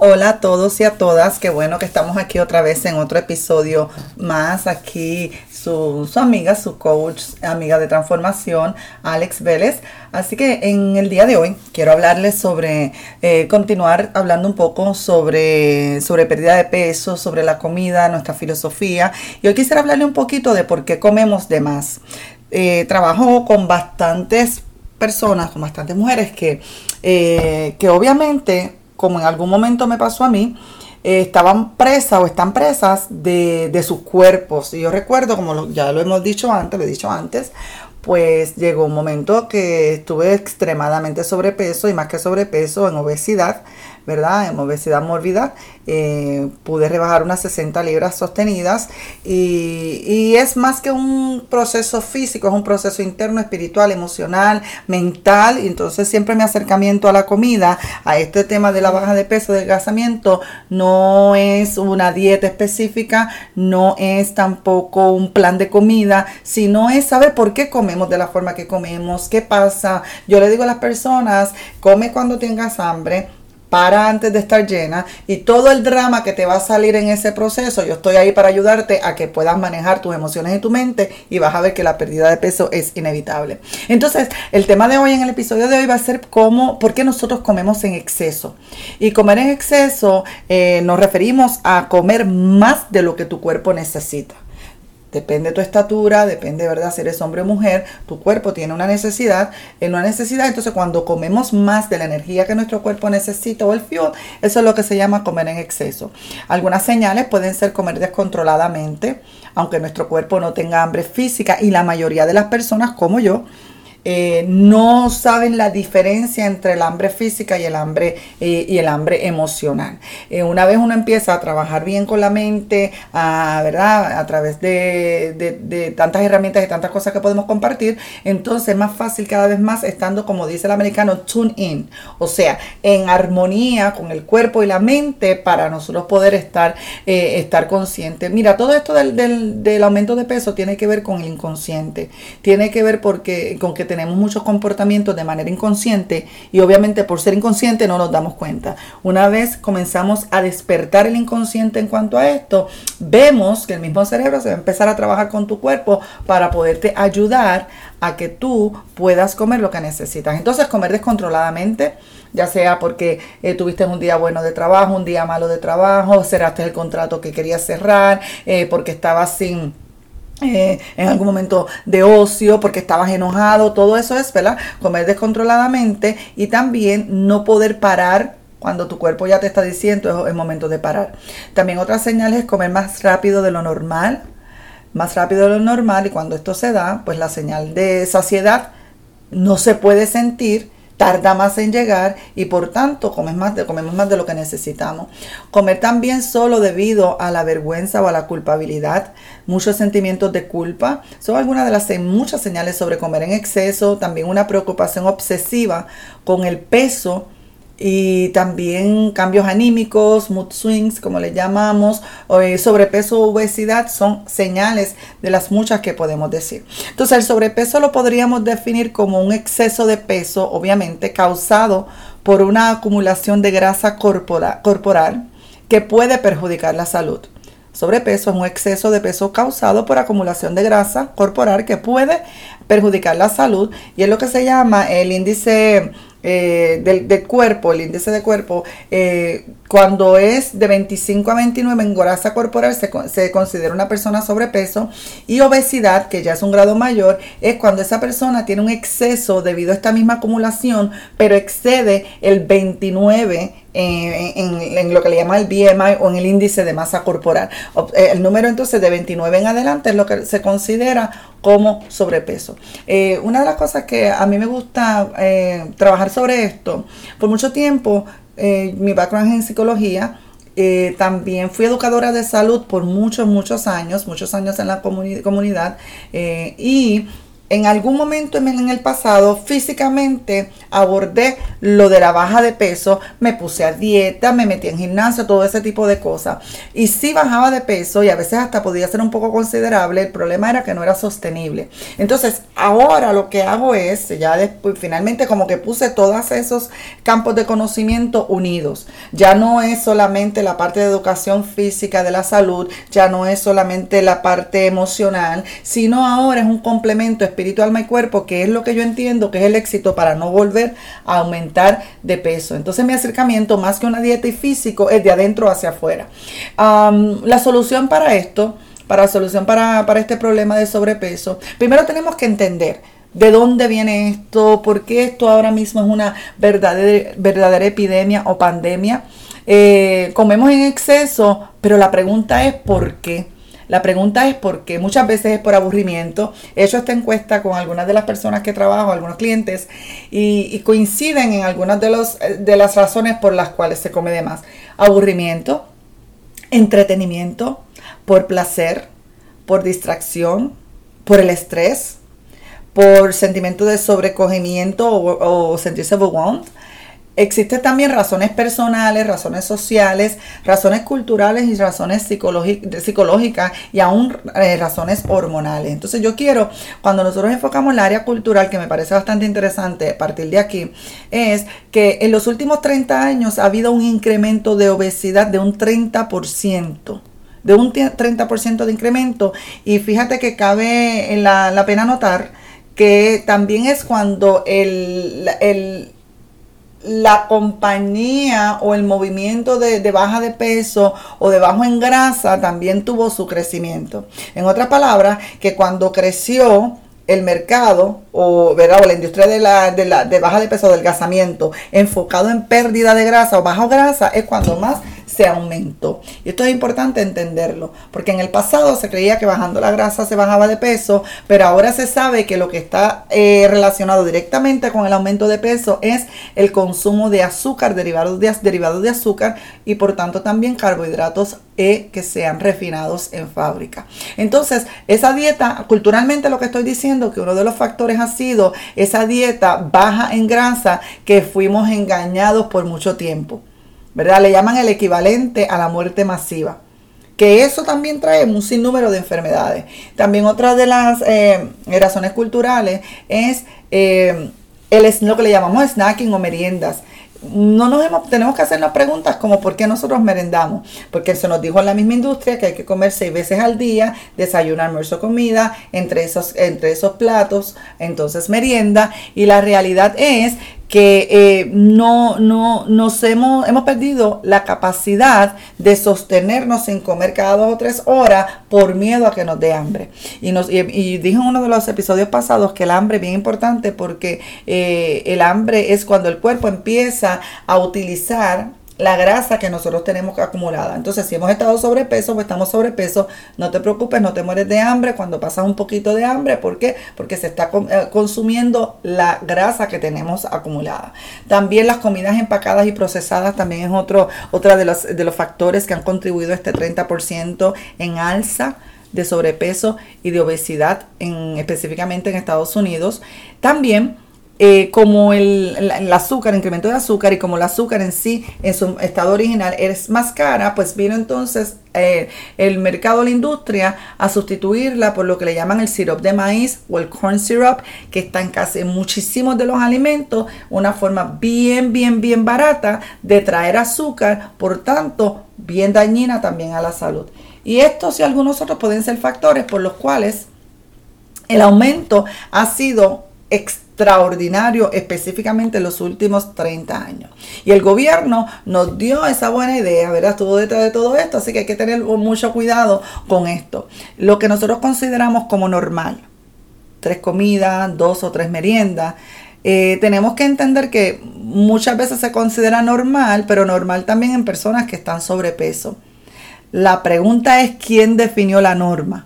Hola a todos y a todas, qué bueno que estamos aquí otra vez en otro episodio más. Aquí su amiga, su coach, amiga de transformación, Alex Vélez. Así que en el día de hoy quiero hablarles sobre, continuar hablando un poco sobre pérdida de peso, sobre la comida, nuestra filosofía. Y hoy quisiera hablarle un poquito de por qué comemos de más. Trabajo con bastantes personas, con bastantes mujeres que obviamente, como en algún momento me pasó a mí, estaban presas o están presas de sus cuerpos. Y yo recuerdo, ya lo hemos dicho antes, pues llegó un momento que estuve extremadamente sobrepeso, y más que sobrepeso, en obesidad, ¿verdad? En obesidad mórbida. Pude rebajar unas 60 libras sostenidas, y es más que un proceso físico, es un proceso interno, espiritual, emocional, mental. Entonces siempre mi acercamiento a la comida, a este tema de la baja de peso, del adelgazamiento, no es una dieta específica, no es tampoco un plan de comida, sino es saber por qué comemos de la forma que comemos, qué pasa. Yo le digo a las personas: come cuando tengas hambre, para antes de estar llena, y todo el drama que te va a salir en ese proceso, yo estoy ahí para ayudarte a que puedas manejar tus emociones y tu mente, y vas a ver que la pérdida de peso es inevitable. Entonces, el tema de hoy, en el episodio de hoy, va a ser por qué nosotros comemos en exceso. Y comer en exceso, nos referimos a comer más de lo que tu cuerpo necesita. Depende de tu estatura, depende, ¿verdad?, si eres hombre o mujer. Tu cuerpo tiene una necesidad. Entonces, cuando comemos más de la energía que nuestro cuerpo necesita, o el fuel, eso es lo que se llama comer en exceso. Algunas señales pueden ser comer descontroladamente, aunque nuestro cuerpo no tenga hambre física, y la mayoría de las personas, como yo, no saben la diferencia entre el hambre física y el hambre emocional. Una vez uno empieza a trabajar bien con la mente, ¿verdad?, a través de tantas herramientas y tantas cosas que podemos compartir, entonces es más fácil cada vez más, estando, como dice el americano, tune in, o sea, en armonía con el cuerpo y la mente, para nosotros poder estar conscientes. Mira, todo esto del aumento de peso tiene que ver con el inconsciente, tiene que ver con que tenemos muchos comportamientos de manera inconsciente, y obviamente por ser inconsciente no nos damos cuenta. Una vez comenzamos a despertar el inconsciente en cuanto a esto, vemos que el mismo cerebro se va a empezar a trabajar con tu cuerpo para poderte ayudar a que tú puedas comer lo que necesitas. Entonces, comer descontroladamente, ya sea porque tuviste un día bueno de trabajo, un día malo de trabajo, cerraste el contrato que querías cerrar, porque estabas en algún momento de ocio, porque estabas enojado. Todo eso es, ¿verdad?, comer descontroladamente, y también no poder parar cuando tu cuerpo ya te está diciendo es momento de parar. También otra señal es comer más rápido de lo normal, y cuando esto se da, pues la señal de saciedad no se puede sentir, tarda más en llegar, y por tanto comemos más de lo que necesitamos. Comer también solo debido a la vergüenza o a la culpabilidad, muchos sentimientos de culpa, son algunas de las muchas señales sobre comer en exceso. También una preocupación obsesiva con el peso, y también cambios anímicos, mood swings, como le llamamos, sobrepeso, obesidad, son señales de las muchas que podemos decir. Entonces, el sobrepeso lo podríamos definir como un exceso de peso, obviamente causado por una acumulación de grasa corporal que puede perjudicar la salud. Sobrepeso es un exceso de peso causado por acumulación de grasa corporal que puede perjudicar la salud, y es lo que se llama el índice del cuerpo, cuando es de 25 a 29 en grasa corporal, se considera una persona sobrepeso. Y obesidad, que ya es un grado mayor, es cuando esa persona tiene un exceso debido a esta misma acumulación, pero excede el 29 en lo que le llama el BMI, o en el índice de masa corporal. El número, entonces, de 29 en adelante es lo que se considera como sobrepeso. Una de las cosas que a mí me gusta trabajar sobre esto, por mucho tiempo, mi background es en psicología. También fui educadora de salud por muchos años en la comunidad, y en algún momento en el pasado físicamente abordé lo de la baja de peso, me puse a dieta, me metí en gimnasio, todo ese tipo de cosas. Y sí bajaba de peso y a veces hasta podía ser un poco considerable, el problema era que no era sostenible. Entonces ahora lo que hago es, ya después finalmente como que puse todos esos campos de conocimiento unidos. Ya no es solamente la parte de educación física de la salud, ya no es solamente la parte emocional, sino ahora es un complemento espíritu, alma y cuerpo, que es lo que yo entiendo que es el éxito para no volver a aumentar de peso. Entonces mi acercamiento, más que una dieta y físico, es de adentro hacia afuera. La solución para esto, para este problema de sobrepeso, primero tenemos que entender de dónde viene esto, por qué esto ahora mismo es una verdadera epidemia o pandemia. Comemos en exceso, pero la pregunta es ¿por qué? La pregunta es por qué. Muchas veces es por aburrimiento. He hecho esta encuesta con algunas de las personas que trabajo, algunos clientes, y coinciden en algunas de las razones por las cuales se come de más. Aburrimiento, entretenimiento, por placer, por distracción, por el estrés, por sentimiento de sobrecogimiento o sentirse overwhelmed. Existen también razones personales, razones sociales, razones culturales y razones psicológicas y aún razones hormonales. Entonces yo quiero, cuando nosotros enfocamos el área cultural, que me parece bastante interesante a partir de aquí, es que en los últimos 30 años ha habido un incremento de obesidad de un 30%. De un 30% de incremento. Y fíjate que cabe la pena notar que también es cuando la compañía o el movimiento de baja de peso o de bajo en grasa también tuvo su crecimiento. En otras palabras, que cuando creció el mercado o la industria de baja de peso, de adelgazamiento, enfocado en pérdida de grasa o bajo grasa, es cuando más se aumentó. Y esto es importante entenderlo, porque en el pasado se creía que bajando la grasa se bajaba de peso, pero ahora se sabe que lo que está relacionado directamente con el aumento de peso es el consumo de azúcar, derivados de azúcar, y por tanto también carbohidratos que sean refinados en fábrica. Entonces, esa dieta, culturalmente lo que estoy diciendo, que uno de los factores ha sido esa dieta baja en grasa que fuimos engañados por mucho tiempo, ¿verdad? Le llaman el equivalente a la muerte masiva, que eso también trae un sinnúmero de enfermedades. También otra de las razones culturales es lo que le llamamos snacking o meriendas. Tenemos que hacernos preguntas como ¿por qué nosotros merendamos? Porque se nos dijo en la misma industria que hay que comer 6 veces al día, desayuno, almuerzo, comida, entre esos platos, entonces merienda. Y la realidad es que hemos perdido la capacidad de sostenernos sin comer cada 2 o 3 horas por miedo a que nos dé hambre. Y dije en uno de los episodios pasados que el hambre es bien importante, porque el hambre es cuando el cuerpo empieza a utilizar la grasa que nosotros tenemos acumulada. Entonces, si hemos estado sobrepeso, pues estamos sobrepeso. No te preocupes, no te mueres de hambre cuando pasas un poquito de hambre. ¿Por qué? Porque se está consumiendo la grasa que tenemos acumulada. También las comidas empacadas y procesadas también es otra de los factores que han contribuido a este 30% en alza de sobrepeso y de obesidad, específicamente en Estados Unidos. También como el azúcar, el incremento de azúcar, y como el azúcar en sí, en su estado original, es más cara, pues vino entonces el mercado, la industria, a sustituirla por lo que le llaman el sirope de maíz o el corn syrup, que está en casi muchísimos de los alimentos, una forma bien barata de traer azúcar, por tanto, bien dañina también a la salud. Y estos y algunos otros pueden ser factores por los cuales el aumento ha sido extraordinario, específicamente en los últimos 30 años. Y el gobierno nos dio esa buena idea, ¿verdad? Estuvo detrás de todo esto, así que hay que tener mucho cuidado con esto. Lo que nosotros consideramos como normal, 3 comidas, 2 o 3 meriendas, tenemos que entender que muchas veces se considera normal, pero normal también en personas que están sobrepeso. La pregunta es ¿quién definió la norma?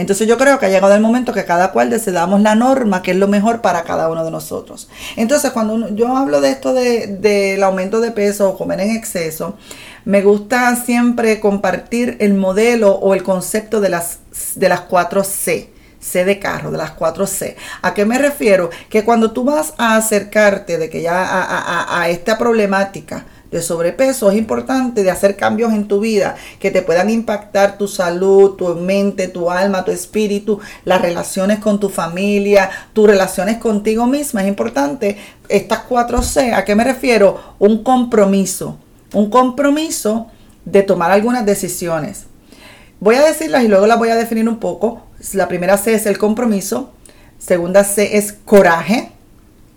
Entonces yo creo que ha llegado el momento que cada cual decidamos la norma, que es lo mejor para cada uno de nosotros. Entonces cuando yo hablo de esto del aumento de peso o comer en exceso, me gusta siempre compartir el modelo o el concepto de las 4C. C de carro, de las 4 C. ¿A qué me refiero? Que cuando tú vas a acercarte de que ya a esta problemática de sobrepeso, es importante de hacer cambios en tu vida que te puedan impactar tu salud, tu mente, tu alma, tu espíritu, las relaciones con tu familia, tus relaciones contigo misma. Es importante estas 4 C. ¿A qué me refiero? Un compromiso de tomar algunas decisiones. Voy a decirlas y luego las voy a definir un poco. La primera C es el compromiso. Segunda C es coraje.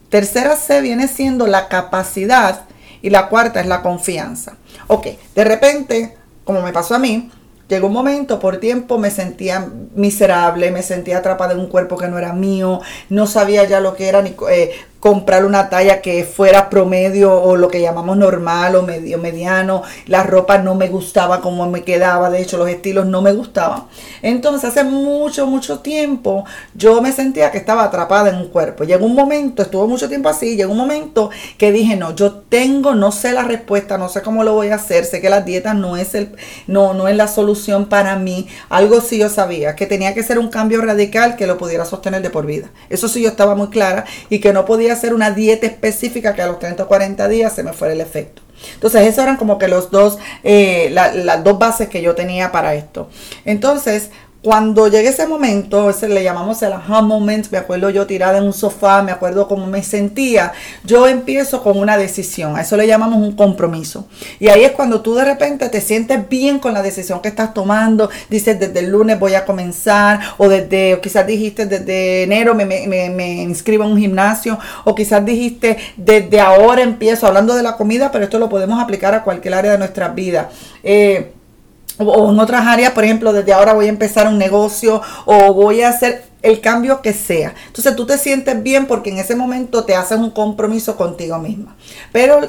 Tercera C viene siendo la capacidad. Y la cuarta es la confianza. Ok, de repente, como me pasó a mí, llegó un momento, por tiempo me sentía miserable, me sentía atrapada en un cuerpo que no era mío, no sabía ya lo que era ni comprar una talla que fuera promedio o lo que llamamos normal o medio mediano, la ropa no me gustaba como me quedaba, de hecho los estilos no me gustaban. Entonces hace mucho tiempo yo me sentía que estaba atrapada en un cuerpo. Llegó un momento, estuvo mucho tiempo así, llegó un momento que dije no, no sé la respuesta, no sé cómo lo voy a hacer, sé que las dietas no es la solución para mí. Algo sí yo sabía, que tenía que ser un cambio radical que lo pudiera sostener de por vida. Eso sí yo estaba muy clara, y que no podía hacer una dieta específica que a los 30 o 40 días se me fuera el efecto. Entonces esos eran como que los dos, las dos bases que yo tenía para esto. Entonces cuando llegué a ese momento, le llamamos el aha moment, me acuerdo yo tirada en un sofá, me acuerdo cómo me sentía, yo empiezo con una decisión, a eso le llamamos un compromiso. Y ahí es cuando tú de repente te sientes bien con la decisión que estás tomando, dices desde el lunes voy a comenzar, o quizás dijiste desde enero me inscribo en un gimnasio, o quizás dijiste desde ahora empiezo, hablando de la comida, pero esto lo podemos aplicar a cualquier área de nuestras vidas. O en otras áreas, por ejemplo, desde ahora voy a empezar un negocio o voy a hacer el cambio que sea. Entonces tú te sientes bien porque en ese momento te haces un compromiso contigo misma. Pero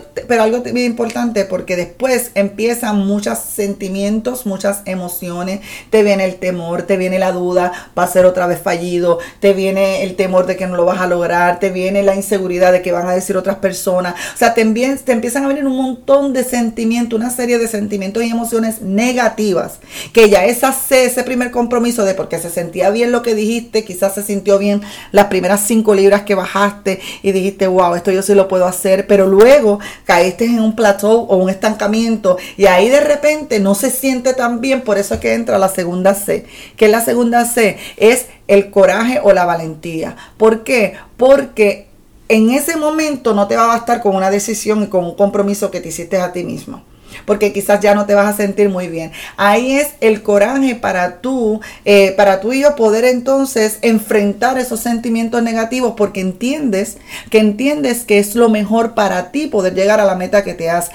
algo bien importante, porque después empiezan muchos sentimientos, muchas emociones. Te viene el temor, te viene la duda, va a ser otra vez fallido. Te viene el temor de que no lo vas a lograr. Te viene la inseguridad de que van a decir otras personas. O sea, te empiezan a venir un montón de sentimientos, una serie de sentimientos y emociones negativas. Que ya ese primer compromiso de porque se sentía bien lo que dijiste, quizás se sintió bien las primeras 5 libras que bajaste y dijiste wow, esto yo sí lo puedo hacer, pero luego caíste en un plateau o un estancamiento y ahí de repente no se siente tan bien. Por eso es que entra la segunda C. ¿Qué es la segunda C? Es el coraje o la valentía. ¿Por qué? Porque en ese momento no te va a bastar con una decisión y con un compromiso que te hiciste a ti mismo, porque quizás ya no te vas a sentir muy bien. Ahí es el coraje para tú y yo poder entonces enfrentar esos sentimientos negativos, porque entiendes que es lo mejor para ti poder llegar a la meta que te has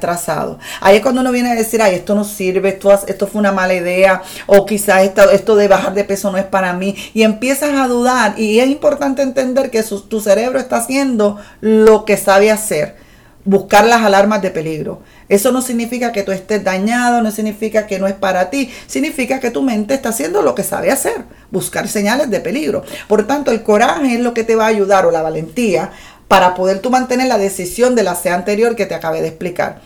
trazado. Ahí es cuando uno viene a decir, ay, esto no sirve, esto fue una mala idea, o quizás esto de bajar de peso no es para mí, y empiezas a dudar. Y es importante entender que tu cerebro está haciendo lo que sabe hacer, buscar las alarmas de peligro. Eso no significa que tú estés dañado, no significa que no es para ti, significa que tu mente está haciendo lo que sabe hacer, buscar señales de peligro. Por tanto, el coraje es lo que te va a ayudar, o la valentía, para poder tú mantener la decisión de la C anterior que te acabé de explicar.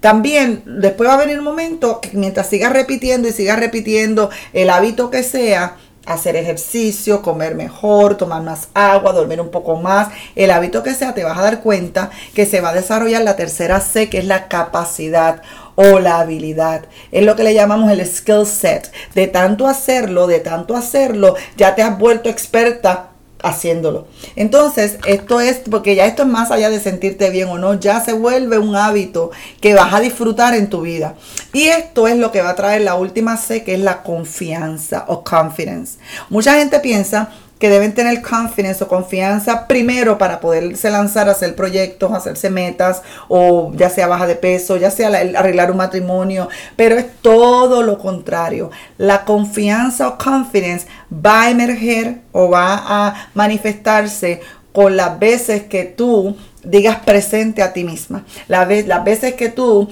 También después va a venir un momento que mientras sigas repitiendo y sigas repitiendo el hábito que sea, hacer ejercicio, comer mejor, tomar más agua, dormir un poco más, el hábito que sea, te vas a dar cuenta que se va a desarrollar la tercera C, que es la capacidad o la habilidad. Es lo que le llamamos el skill set. De tanto hacerlo, ya te has vuelto experta haciéndolo. Entonces, esto es más allá de sentirte bien o no, ya se vuelve un hábito que vas a disfrutar en tu vida. Y esto es lo que va a traer la última C, que es la confianza o confidence. Mucha gente piensa que deben tener confidence o confianza primero para poderse lanzar a hacer proyectos, hacerse metas, o ya sea baja de peso, ya sea arreglar un matrimonio, pero es todo lo contrario. La confianza o confidence va a emerger o va a manifestarse con las veces que tú digas presente a ti misma, las veces que tú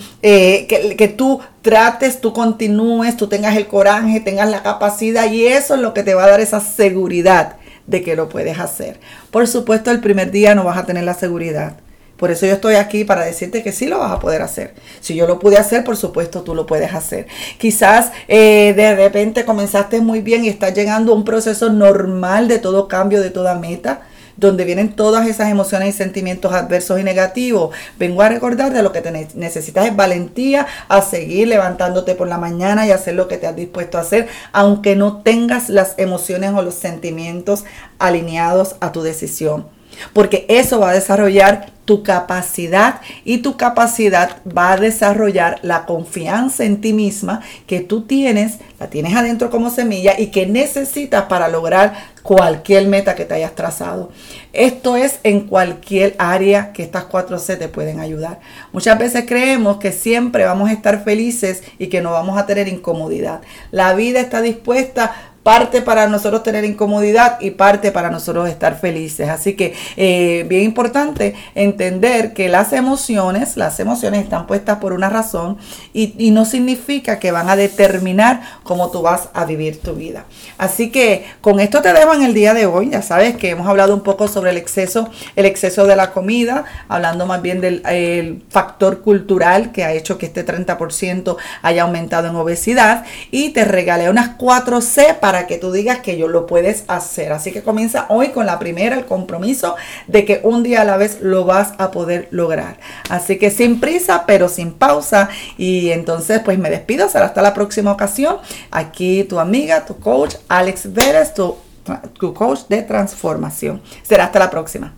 trates, tú continúes, tú tengas el coraje, tengas la capacidad, y eso es lo que te va a dar esa seguridad de que lo puedes hacer. Por supuesto, el primer día no vas a tener la seguridad, Por eso yo estoy aquí para decirte que sí lo vas a poder hacer. Si yo lo pude hacer, por supuesto tú lo puedes hacer. Quizás de repente comenzaste muy bien y estás llegando a un proceso normal de todo cambio, de toda meta, donde vienen todas esas emociones y sentimientos adversos y negativos. Vengo a recordarte lo que te necesitas es valentía a seguir levantándote por la mañana y hacer lo que te has dispuesto a hacer, aunque no tengas las emociones o los sentimientos alineados a tu decisión. Porque eso va a desarrollar tu capacidad y tu capacidad va a desarrollar la confianza en ti misma que tú tienes, la tienes adentro como semilla y que necesitas para lograr cualquier meta que te hayas trazado. Esto es en cualquier área que estas 4C te pueden ayudar. Muchas veces creemos que siempre vamos a estar felices y que no vamos a tener incomodidad. La vida está dispuesta parte para nosotros tener incomodidad y parte para nosotros estar felices. Así que bien importante entender que las emociones están puestas por una razón y no significa que van a determinar cómo tú vas a vivir tu vida. Así que con esto te dejo en el día de hoy. Ya sabes que hemos hablado un poco sobre el exceso de la comida, hablando más bien del factor cultural que ha hecho que este 30% haya aumentado en obesidad, y te regalé unas 4C para que tú digas que yo lo puedes hacer. Así que comienza hoy con la primera, el compromiso de que un día a la vez lo vas a poder lograr. Así que sin prisa, pero sin pausa. Y entonces pues me despido. Será hasta la próxima ocasión. Aquí tu amiga, tu coach, Alex Vélez, tu coach de transformación. Será hasta la próxima.